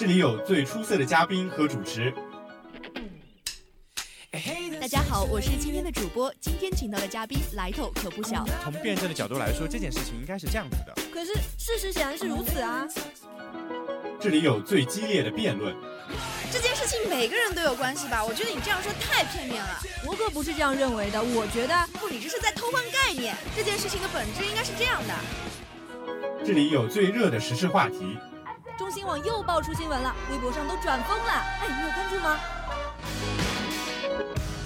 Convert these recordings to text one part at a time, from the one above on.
这里有最出色的嘉宾和主持。大家好，我是今天的主播。今天请到的嘉宾来头可不小。从辩证的角度来说，这件事情应该是这样子的，可是事实显然是如此啊。这里有最激烈的辩论。这件事情每个人都有关系吧？我觉得你这样说太片面了。我可不是这样认为的，我觉得你这是在偷换概念。这件事情的本质应该是这样的。这里有最热的时事话题。中新网又爆出新闻了，微博上都转疯了。哎，你有关注吗？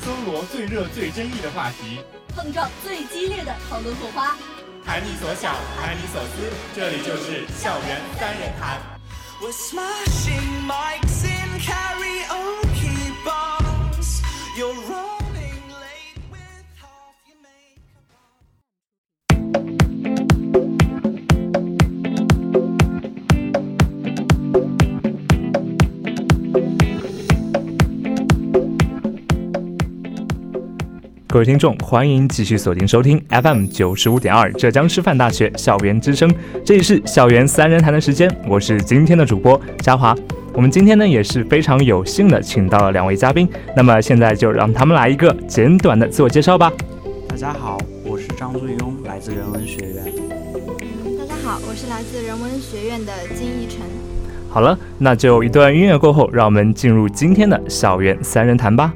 搜罗最热最争议的话题，碰撞最激烈的讨论火花，谈你所想，谈你所思，这里就是校园三人谈。We're smashing mics in karaoke bars. You're running late with half your makeup. 各位听众，欢迎继续锁定收听 FM95.2 浙江师范大学校园之声，这里是校园三人谈的时间，我是今天的主播嘉华。我们今天呢也是非常有幸的请到了两位嘉宾，那么现在就让他们来一个简短的自我介绍吧。大家好，我是张瑞庸，来自人文学院。大家好，我是来自人文学院的金逸晨。好了，那就一段音乐过后，让我们进入今天的校园三人谈吧。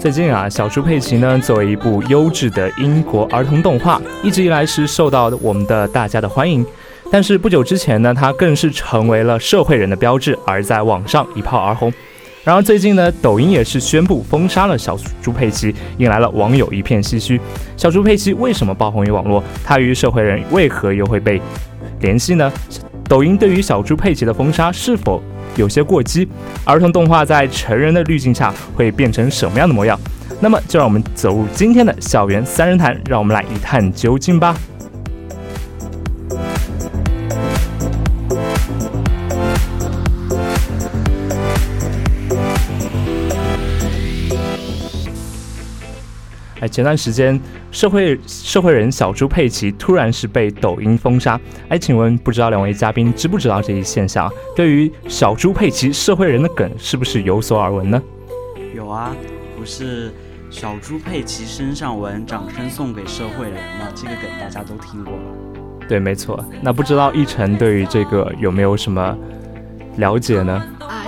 最近啊，小猪佩奇呢作为一部优质的英国儿童动画，一直以来是受到我们的大家的欢迎。但是不久之前呢，它更是成为了社会人的标志，而在网上一炮而红。然而最近呢，抖音也是宣布封杀了小猪佩奇，引来了网友一片唏嘘。小猪佩奇为什么爆红于网络？它与社会人为何又会被联系呢？抖音对于小猪佩奇的封杀是否有些过激？儿童动画在成人的滤镜下会变成什么样的模样？那么就让我们走入今天的校园三人谈，让我们来一探究竟吧。前段时间社会人小猪佩奇突然是被抖音封杀，请问不知道两位嘉宾知不知道这一现象？对于小猪佩奇社会人的梗是不是有所耳闻呢？有啊，不是小猪佩奇身上纹，掌声送给社会人吗？这个梗大家都听过吧？对，没错。那不知道逸晨对于这个有没有什么了解呢？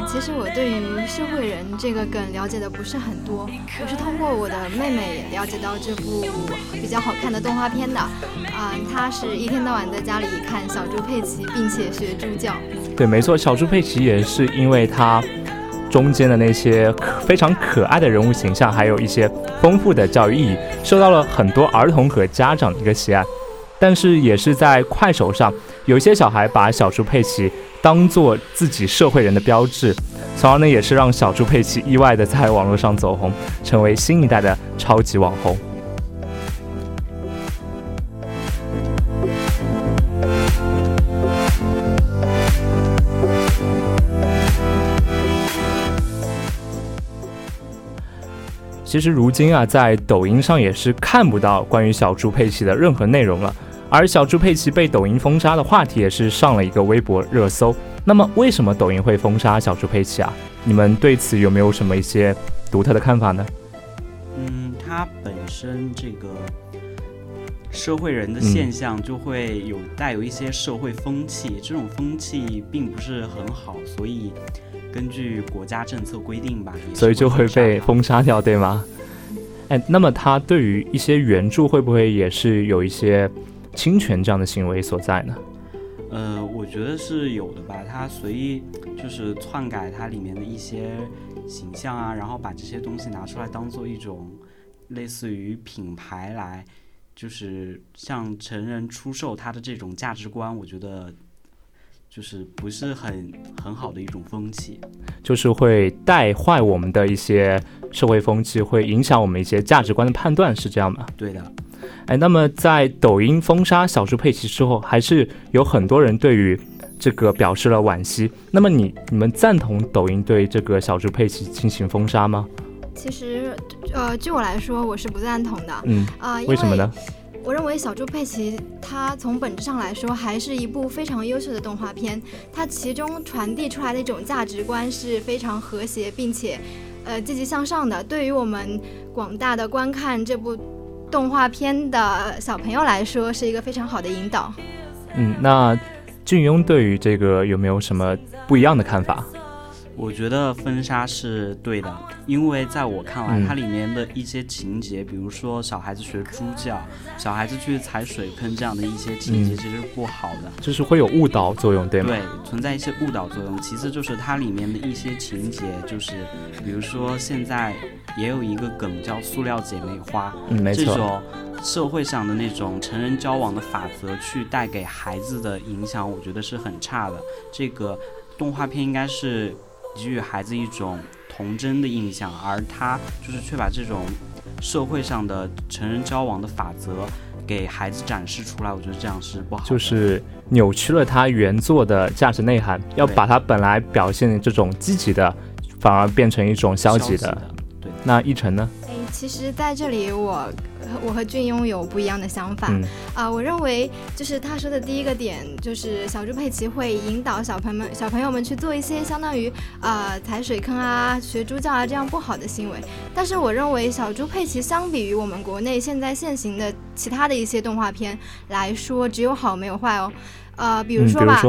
其实我对于社会人这个梗了解的不是很多，我是通过我的妹妹了解到这部比较好看的动画片的。她是一天到晚在家里看小猪佩奇，并且学猪叫。对，没错，小猪佩奇也是因为她中间的那些非常可爱的人物形象，还有一些丰富的教育意义，受到了很多儿童和家长的一个喜爱。但是也是在快手上，有些小孩把小猪佩奇当做自己社会人的标志，从而呢也是让小猪佩奇意外的在网络上走红，成为新一代的超级网红。其实如今啊，在抖音上也是看不到关于小猪佩奇的任何内容了。而小猪佩奇被抖音封杀的话题也是上了一个微博热搜。那么为什么抖音会封杀小猪佩奇啊？你们对此有没有什么一些独特的看法呢？它本身这个社会人的现象就会带有一些社会风气，这种风气并不是很好，所以根据国家政策规定吧，所以就会被封杀掉，对吗？那么它对于一些原著会不会也是有一些侵权这样的行为所在呢？我觉得是有的吧，他随意就是篡改它里面的一些形象啊，然后把这些东西拿出来当做一种类似于品牌来，就是向成人出售它的这种价值观，我觉得就是不是很好的一种风气，就是会带坏我们的一些社会风气会影响我们一些价值观的判断，是这样吗？对的。哎，那么在抖音封杀小猪佩奇之后，还是有很多人对于这个表示了惋惜。那么你们赞同抖音对这个小猪佩奇进行封杀吗？其实就我来说我是不赞同的。为什么呢？我认为小猪佩奇它从本质上来说还是一部非常优秀的动画片，它其中传递出来的一种价值观是非常和谐并且积极向上的。对于我们广大的观看这部动画片的小朋友来说是一个非常好的引导。那俊庸对于这个有没有什么不一样的看法？我觉得封杀是对的，因为在我看来它里面的一些情节，比如说小孩子学猪叫，小孩子去踩水坑，这样的一些情节其实是不好的，就是会有误导作用，对吗？对，存在一些误导作用。其次就是它里面的一些情节，就是比如说现在也有一个梗叫塑料姐妹花，没错，这种社会上的那种成人交往的法则去带给孩子的影响，我觉得是很差的。这个动画片应该是给予孩子一种童真的印象，而他就是却把这种社会上的成人交往的法则给孩子展示出来，我觉得这样是不好的，就是扭曲了他原作的价值内涵，要把他本来表现的这种积极的反而变成一种消极的。对，那一晨呢？其实在这里我和俊庸有不一样的想法。我认为就是他说的第一个点，就是小猪佩奇会引导小朋友们去做一些相当于踩水坑啊、学猪叫啊这样不好的行为。但是我认为小猪佩奇相比于我们国内现在现行的其他的一些动画片来说，只有好没有坏哦。比如说吧，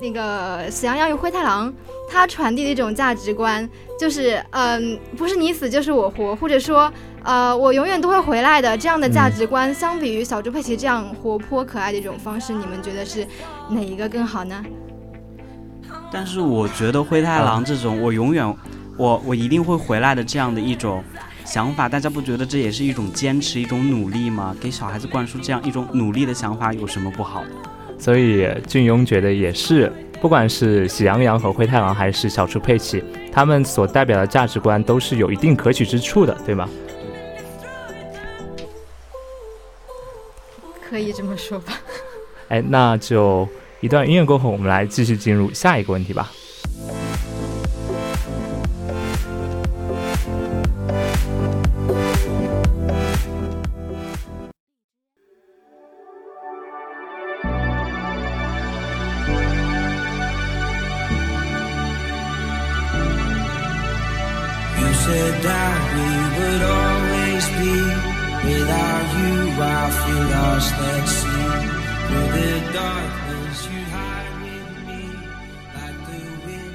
那个喜羊羊与灰太狼，它传递的一种价值观就是不是你死就是我活，或者说我永远都会回来的，这样的价值观相比于小猪佩奇这样活泼可爱的一种方式，你们觉得是哪一个更好呢？但是我觉得灰太狼这种我永远我一定会回来的这样的一种想法，大家不觉得这也是一种坚持一种努力吗？给小孩子灌输这样一种努力的想法有什么不好的？所以俊庸觉得也是，不管是喜羊羊和灰太狼还是小猪佩奇，他们所代表的价值观都是有一定可取之处的，对吗？可以这么说吧。那就一段音乐过后，我们来继续进入下一个问题吧。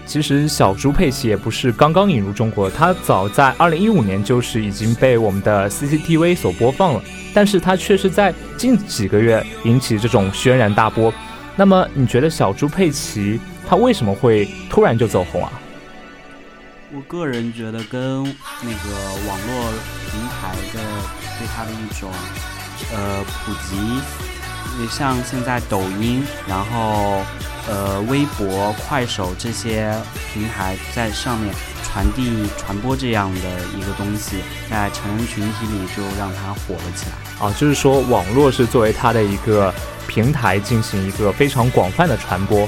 其实小猪佩奇也不是刚刚引入中国，它早在2015年就是已经被我们的 CCTV 所播放了，但是它却是在近几个月引起这种轩然大波。那么你觉得小猪佩奇它为什么会突然就走红啊？我个人觉得跟那个网络平台的对它的一种普及，像现在抖音，然后微博、快手这些平台在上面传播这样的一个东西，在成人群体里就让它火了起来。就是说网络是作为它的一个平台进行一个非常广泛的传播。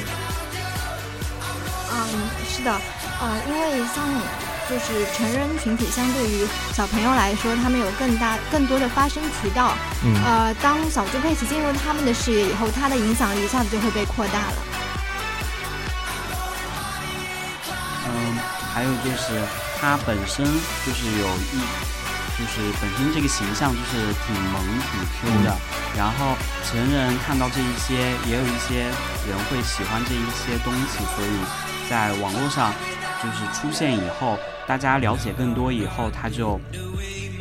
是的，因为像就是成人群体相对于小朋友来说，他们有更多的发声渠道。当小猪佩奇进入他们的视野以后，它的影响力一下子就会被扩大了。还有就是它本身这个形象就是挺萌挺 Q 的，然后成人看到这一些，也有一些人会喜欢这一些东西，所以在网络上就是出现以后，大家了解更多以后，它就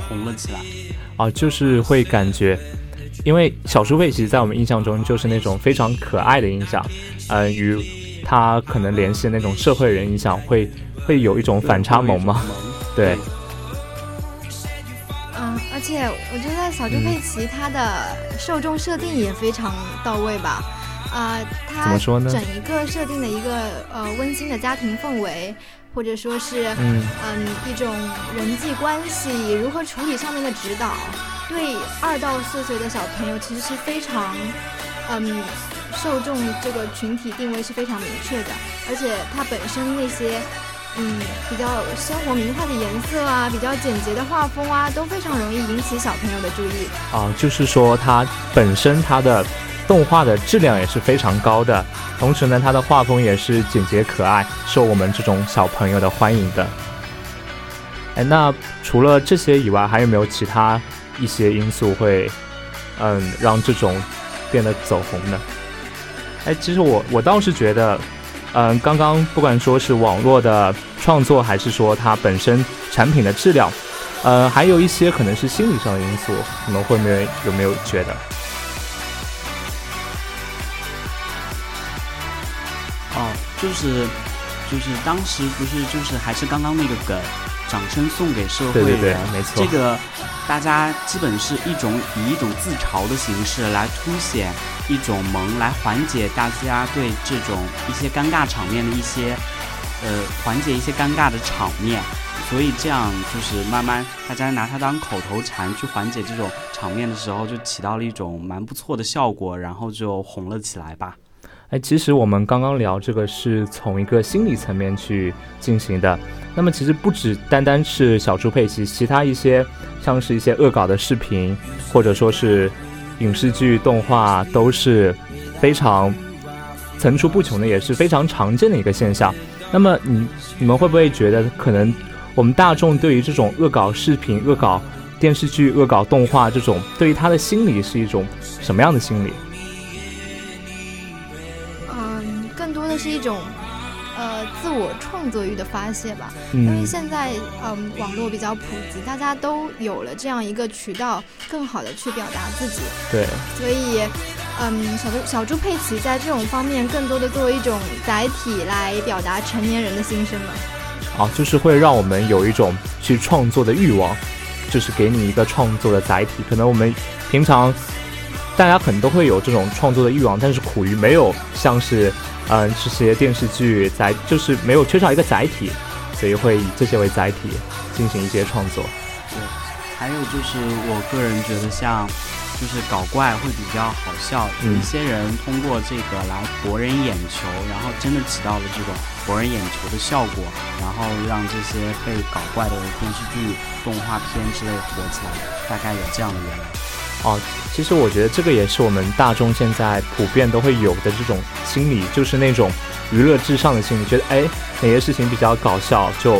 红了起来。就是会感觉，因为小猪佩奇在我们印象中就是那种非常可爱的印象，与他可能联系的那种社会人印象会有一种反差萌吗？对。而且我觉得小猪佩奇他的受众设定也非常到位吧。它整一个设定的一个温馨的家庭氛围，或者说是一种人际关系如何处理上面的指导，对2到4岁的小朋友其实是非常受众这个群体定位是非常明确的，而且它本身那些比较生活明快的颜色啊，比较简洁的画风啊，都非常容易引起小朋友的注意啊。就是说它本身它的动画的质量也是非常高的，同时呢它的画风也是简洁可爱，受我们这种小朋友的欢迎的。那除了这些以外，还有没有其他一些因素会让这种变得走红呢？其实我倒是觉得刚刚不管说是网络的创作，还是说它本身产品的质量，还有一些可能是心理上的因素，你们会有没有觉得？就是当时不是就是还是刚刚那个梗，掌声送给社会的，对对对，没错，这个大家基本是以一种自嘲的形式来凸显一种萌，来缓解大家对这种一些尴尬场面的一些缓解一些尴尬的场面，所以这样就是慢慢大家拿它当口头禅去缓解这种场面的时候，就起到了一种蛮不错的效果，然后就红了起来吧。其实我们刚刚聊这个是从一个心理层面去进行的，那么其实不只单单是小猪佩奇，其他一些像是一些恶搞的视频，或者说是影视剧动画，都是非常层出不穷的，也是非常常见的一个现象。那么你们会不会觉得可能我们大众对于这种恶搞视频、恶搞电视剧、恶搞动画这种，对于他的心理是一种什么样的心理？是一种自我创作欲的发泄吧。因为现在网络比较普及，大家都有了这样一个渠道更好的去表达自己，对，所以小猪佩奇在这种方面更多的作为一种载体来表达成年人的心声了。就是会让我们有一种去创作的欲望，就是给你一个创作的载体。可能我们平常大家可能都会有这种创作的欲望，但是苦于没有像是这些电视剧就是没有缺少一个载体，所以会以这些为载体进行一些创作。对，还有就是我个人觉得像就是搞怪会比较好笑，有一些人通过这个来博人眼球，然后真的起到了这种博人眼球的效果，然后让这些被搞怪的电视剧、动画片之类火起来，大概有这样的原因。其实我觉得这个也是我们大众现在普遍都会有的这种心理，就是那种娱乐至上的心理，觉得哪些事情比较搞笑就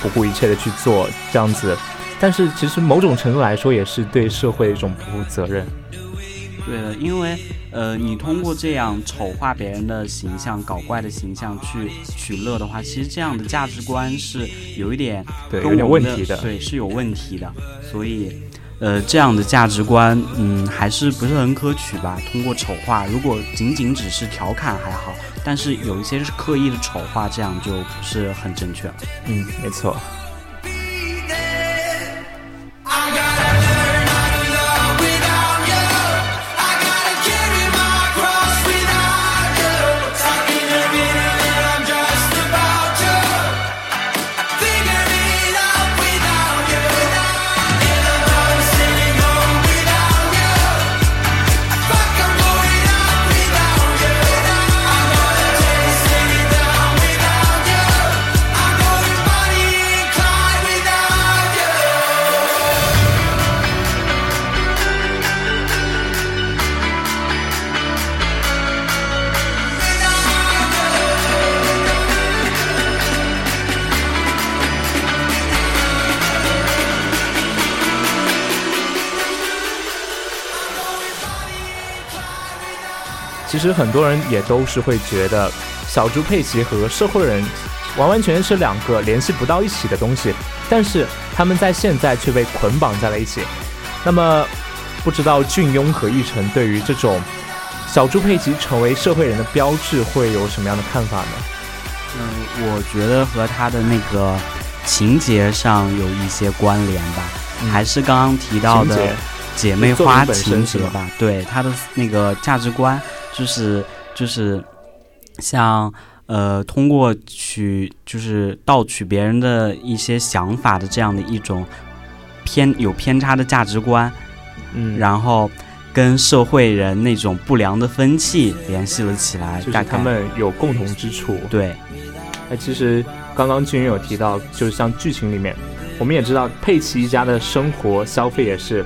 不顾一切的去做这样子。但是其实某种程度来说也是对社会一种不负责任。对的，因为你通过这样丑化别人的形象、搞怪的形象去取乐的话，其实这样的价值观是有一点有点问题的，对，是有问题的，所以这样的价值观还是不是很可取吧。通过丑化，如果仅仅只是调侃还好，但是有一些是刻意的丑化，这样就不是很正确了。没错。其实很多人也都是会觉得小猪佩奇和社会人完完全全是两个联系不到一起的东西，但是他们在现在却被捆绑在了一起。那么不知道俊庸和奕晨对于这种小猪佩奇成为社会人的标志会有什么样的看法呢？我觉得和他的那个情节上有一些关联吧，还是刚刚提到的姐妹花情节吧。对，他的那个价值观就是像通过就是盗取别人的一些想法的这样的一种有偏差的价值观，然后跟社会人那种不良的风气联系了起来，就是他们有共同之处。对，其实刚刚君有提到，就是像剧情里面，我们也知道佩奇一家的生活消费也是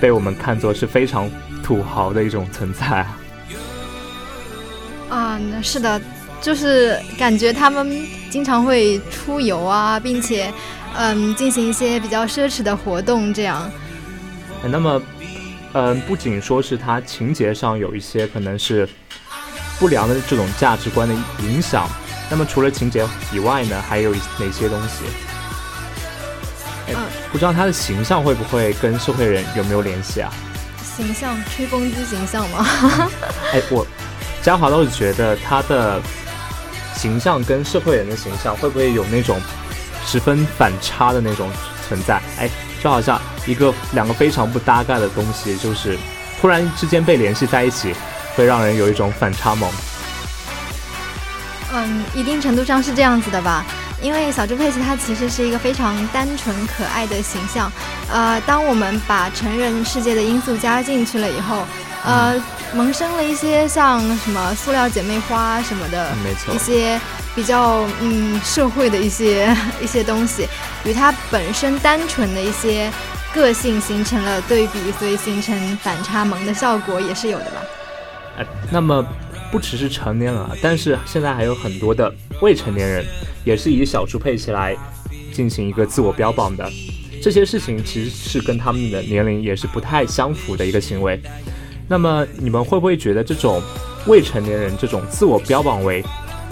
被我们看作是非常土豪的一种存在啊，是的，就是感觉他们经常会出游啊，并且进行一些比较奢侈的活动这样。那么不仅说是它情节上有一些可能是不良的这种价值观的影响，那么除了情节以外呢，还有哪些东西？不知道他的形象会不会跟社会人有没有联系啊？形象，吹风机形象吗？我嘉华倒是觉得他的形象跟社会人的形象会不会有那种十分反差的那种存在？就好像两个非常不搭嘎的东西，就是突然之间被联系在一起，会让人有一种反差萌。一定程度上是这样子的吧。因为小猪佩奇他其实是一个非常单纯可爱的形象，当我们把成人世界的因素加进去了以后，萌生了一些像什么塑料姐妹花什么的，一些比较社会的一些东西，与他本身单纯的一些个性形成了对比，所以形成反差萌的效果也是有的吧。那么不只是成年人啊，但是现在还有很多的未成年人也是以小猪佩奇来进行一个自我标榜的，这些事情其实是跟他们的年龄也是不太相符的一个行为。那么你们会不会觉得这种未成年人这种自我标榜为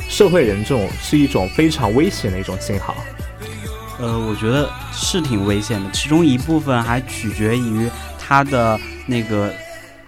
社会人这种是一种非常危险的一种信号？我觉得是挺危险的，其中一部分还取决于他的那个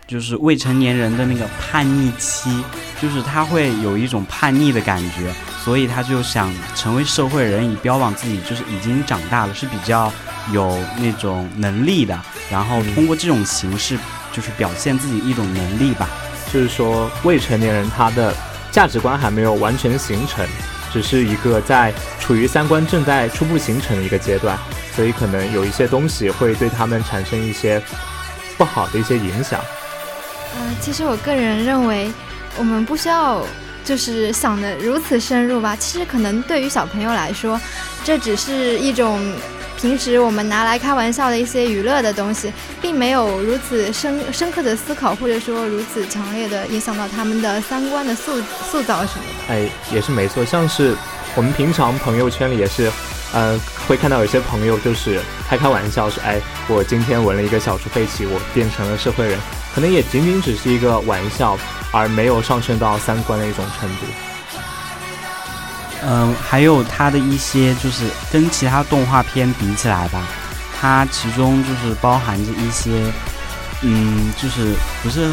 就是未成年人的那个叛逆期，就是他会有一种叛逆的感觉，所以他就想成为社会人，以标榜自己就是已经长大了，是比较有那种能力的，然后通过这种形式就是表现自己一种能力吧。就是说未成年人他的价值观还没有完全形成，只是一个在处于三观正在初步形成的一个阶段，所以可能有一些东西会对他们产生一些不好的一些影响。其实我个人认为我们不需要就是想得如此深入吧，其实可能对于小朋友来说，这只是一种平时我们拿来开玩笑的一些娱乐的东西，并没有如此深刻的思考，或者说如此强烈的影响到他们的三观的塑造什么的。也是没错，像是我们平常朋友圈里也是会看到有些朋友就是开玩笑说，我今天闻了一个小猪佩奇，我变成了社会人，可能也仅仅只是一个玩笑，而没有上升到三观的一种程度。还有它的一些就是跟其他动画片比起来吧，它其中就是包含着一些就是不是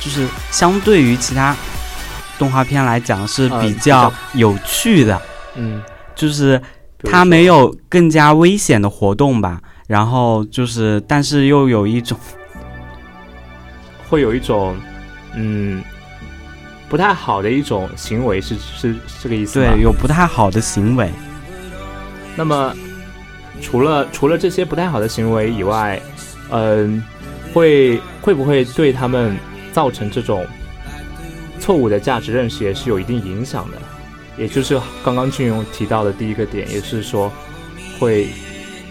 就是相对于其他动画片来讲是比较有趣的，就是它没有更加危险的活动吧，然后就是但是又有一种会有一种不太好的一种行为，是这个意思吗？对，有不太好的行为。那么除了这些不太好的行为以外，会不会对他们造成这种错误的价值认识也是有一定影响的？也就是刚刚俊勇提到的第一个点，也是说会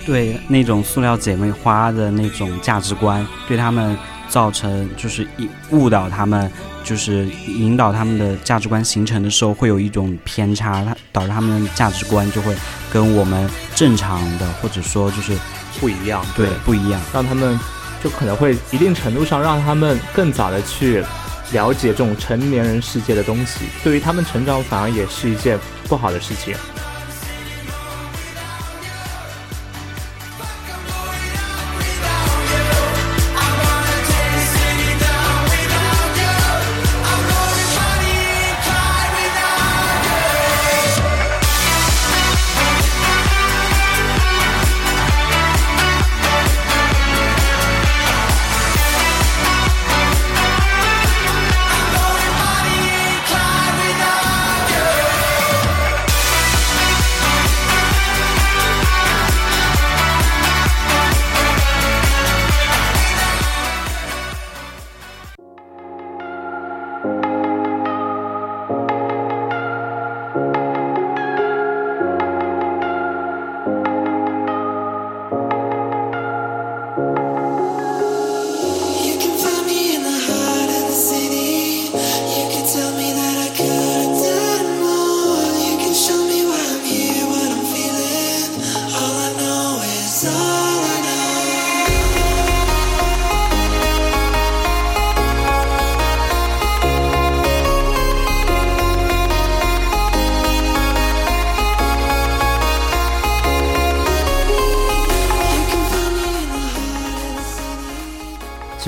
对那种塑料姐妹花的那种价值观对他们造成，就是误导他们，就是引导他们的价值观形成的时候会有一种偏差，导致他们的价值观就会跟我们正常的或者说就是不一样。 对，不一样，让他们就可能会一定程度上让他们更早的去了解这种成年人世界的东西，对于他们成长反而也是一件不好的事情。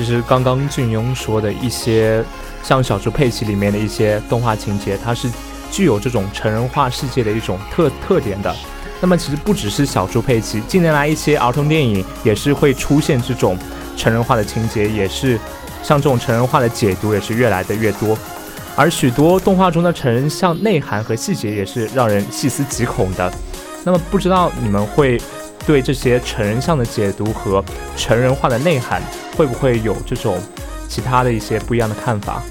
其实刚刚俊庸说的一些像小猪佩奇里面的一些动画情节，它是具有这种成人化世界的一种特点的。那么其实不只是小猪佩奇，近年来一些儿童电影也是会出现这种成人化的情节，也是像这种成人化的解读也是越来的越多。而许多动画中的成人像内涵和细节也是让人细思极恐的。那么不知道你们会对这些成人向的解读和成人化的内涵会不会有这种其他的一些不一样的看法，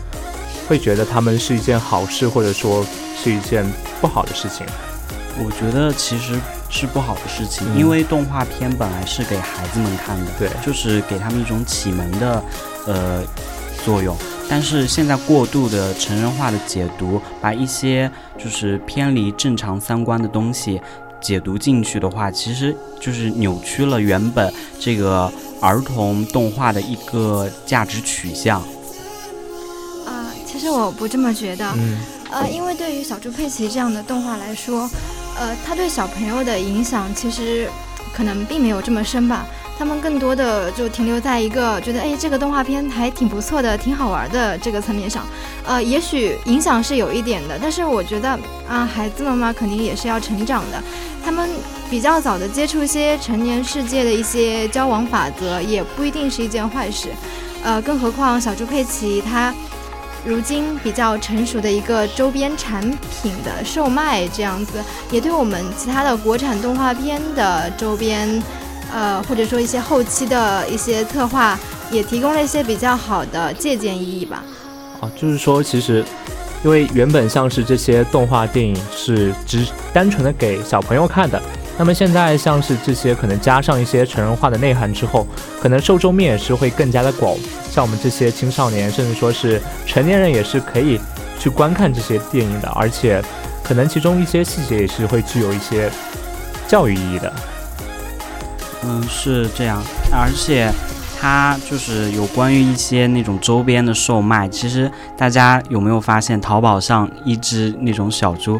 会觉得他们是一件好事或者说是一件不好的事情？我觉得其实是不好的事情，因为动画片本来是给孩子们看的，对，就是给他们一种启蒙的作用，但是现在过度的成人化的解读，把一些就是偏离正常三观的东西解读进去的话，其实就是扭曲了原本这个儿童动画的一个价值取向。其实我不这么觉得，因为对于小猪佩奇这样的动画来说，它对小朋友的影响其实可能并没有这么深吧。他们更多的就停留在一个觉得这个动画片还挺不错的，挺好玩的这个层面上，也许影响是有一点的，但是我觉得孩子们嘛肯定也是要成长的，他们比较早的接触一些成年世界的一些交往法则也不一定是一件坏事，更何况小猪佩奇它如今比较成熟的一个周边产品的售卖，这样子也对我们其他的国产动画片的周边或者说一些后期的一些策划也提供了一些比较好的借鉴意义吧。就是说其实因为原本像是这些动画电影是只单纯的给小朋友看的，那么现在像是这些可能加上一些成人化的内涵之后，可能受众面也是会更加的广，像我们这些青少年甚至说是成年人也是可以去观看这些电影的，而且可能其中一些细节也是会具有一些教育意义的。是这样，而且它就是有关于一些那种周边的售卖，其实大家有没有发现淘宝上一只那种小猪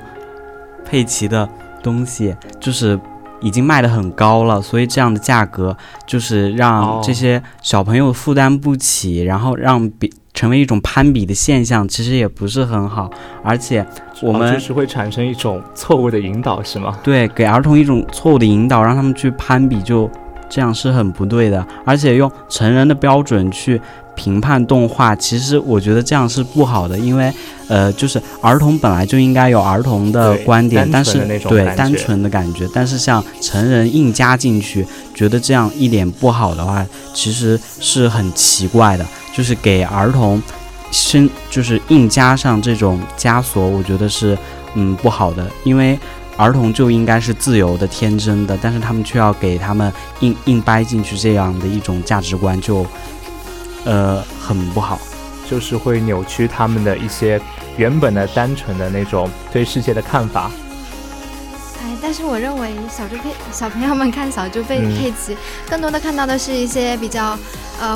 佩奇的东西就是已经卖得很高了，所以这样的价格就是让这些小朋友负担不起，然后让成为一种攀比的现象，其实也不是很好，而且我们就是会产生一种错误的引导，是吗？对，给儿童一种错误的引导，让他们去攀比，就这样是很不对的。而且用成人的标准去评判动画，其实我觉得这样是不好的，因为就是儿童本来就应该有儿童的观点，但是对单纯的感觉，但是像成人硬加进去，觉得这样一点不好的话，其实是很奇怪的，就是给儿童就是硬加上这种枷锁，我觉得是不好的，因为儿童就应该是自由的、天真的，但是他们却要给他们硬掰进去这样的一种价值观，就很不好，就是会扭曲他们的一些原本的单纯的那种对世界的看法。但是我认为小朋友们看小猪佩奇，更多的看到的是一些比较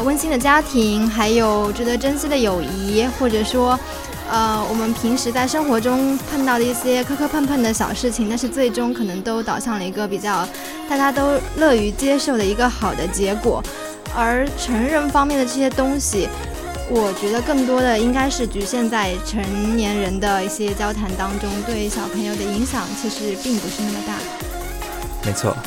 温馨的家庭，还有值得珍惜的友谊，或者说我们平时在生活中碰到的一些磕磕碰碰的小事情，但是最终可能都导向了一个比较大家都乐于接受的一个好的结果。而成人方面的这些东西，我觉得更多的应该是局限在成年人的一些交谈当中，对小朋友的影响其实并不是那么大。没错。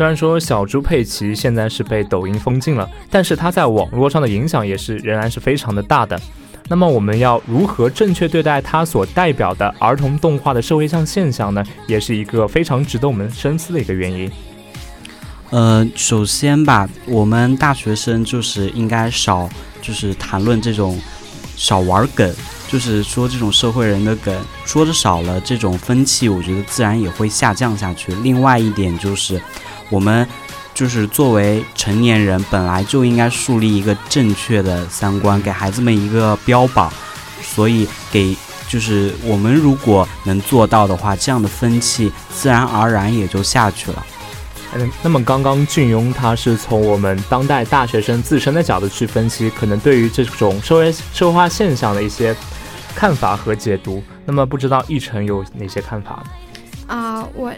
虽然说小猪佩奇现在是被抖音封禁了，但是它在网络上的影响也是仍然是非常的大的。那么我们要如何正确对待它所代表的儿童动画的社会上现象呢？也是一个非常值得我们深思的一个原因。首先吧，我们大学生就是应该少就是谈论这种少玩梗，就是说这种社会人的梗说的少了，这种风气我觉得自然也会下降下去。另外一点就是我们就是作为成年人本来就应该树立一个正确的三观，给孩子们一个标榜，所以给就是我们如果能做到的话，这样的风气自然而然也就下去了。那么刚刚俊庸他是从我们当代大学生自身的角度去分析可能对于这种社会化现象的一些看法和解读，那么不知道奕晨有哪些看法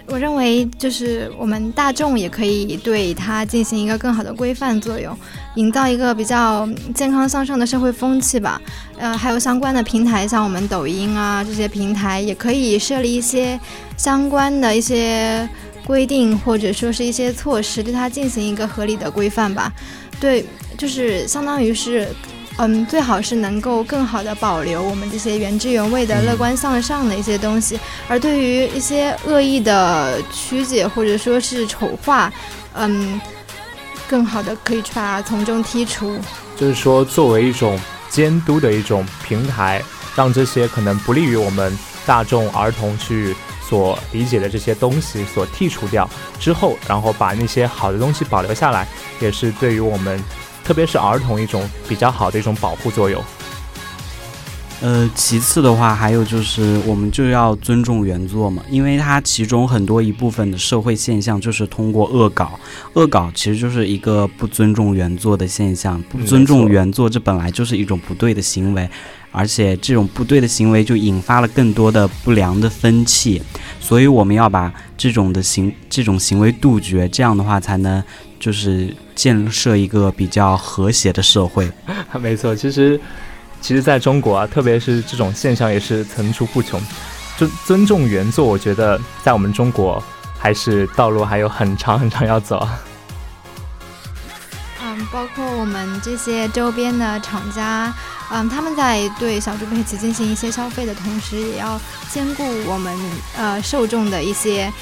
我认为就是我们大众也可以对它进行一个更好的规范作用，营造一个比较健康向上的社会风气吧。还有相关的平台，像我们抖音啊这些平台也可以设立一些相关的一些规定，或者说是一些措施，对它进行一个合理的规范吧。对，就是相当于是最好是能够更好的保留我们这些原汁原味的乐观向上的一些东西，而对于一些恶意的曲解或者说是丑化，更好的可以把从中剔除。就是说作为一种监督的一种平台，让这些可能不利于我们大众儿童去所理解的这些东西所剔除掉之后，然后把那些好的东西保留下来，也是对于我们特别是儿童一种比较好的一种保护作用。其次的话还有就是我们就要尊重原作嘛，因为它其中很多一部分的社会现象就是通过恶搞其实就是一个不尊重原作的现象，不尊重原作这本来就是一种不对的行为，而且这种不对的行为就引发了更多的不良的风气，所以我们要把这种行为杜绝，这样的话才能就是建设一个比较和谐的社会。没错，其实在中国特别是这种现象也是层出不穷，就尊重原作我觉得在我们中国还是道路还有很长很长要走。包括我们这些周边的厂家，他们在对小猪佩奇进行一些消费的同时，也要兼顾我们受众的一些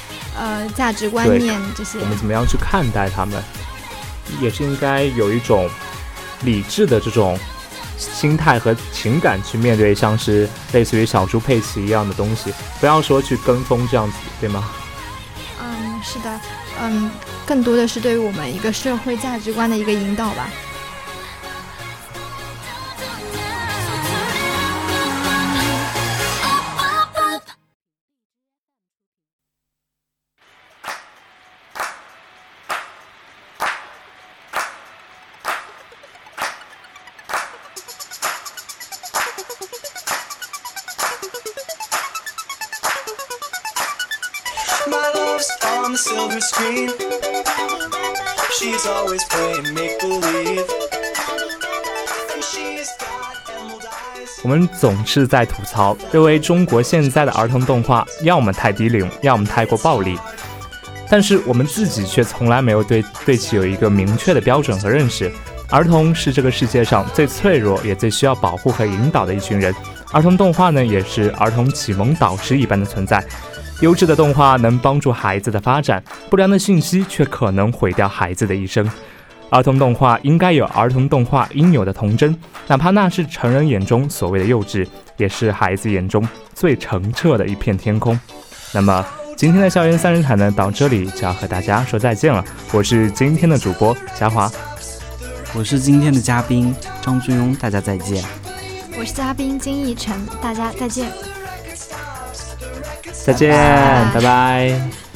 价值观念，这些我们怎么样去看待他们，也是应该有一种理智的这种心态和情感去面对像是类似于小猪佩奇一样的东西，不要说去跟风这样子，对吗？是的，更多的是对于我们一个社会价值观的一个引导吧。我们总是在吐槽，认为中国现在的儿童动画要么太低龄，要么太过暴力，但是我们自己却从来没有对其有一个明确的标准和认识。儿童是这个世界上最脆弱也最需要保护和引导的一群人，儿童动画呢也是儿童启蒙导师一般的存在。优质的动画能帮助孩子的发展，不良的信息却可能毁掉孩子的一生。儿童动画应该有儿童动画应有的童真，哪怕那是成人眼中所谓的幼稚，也是孩子眼中最澄澈的一片天空。那么今天的校园三人谈呢，到这里就要和大家说再见了。我是今天的主播嘉华，我是今天的嘉宾张俊庸，大家再见。我是嘉宾金奕晨，大家再见。再见，拜拜。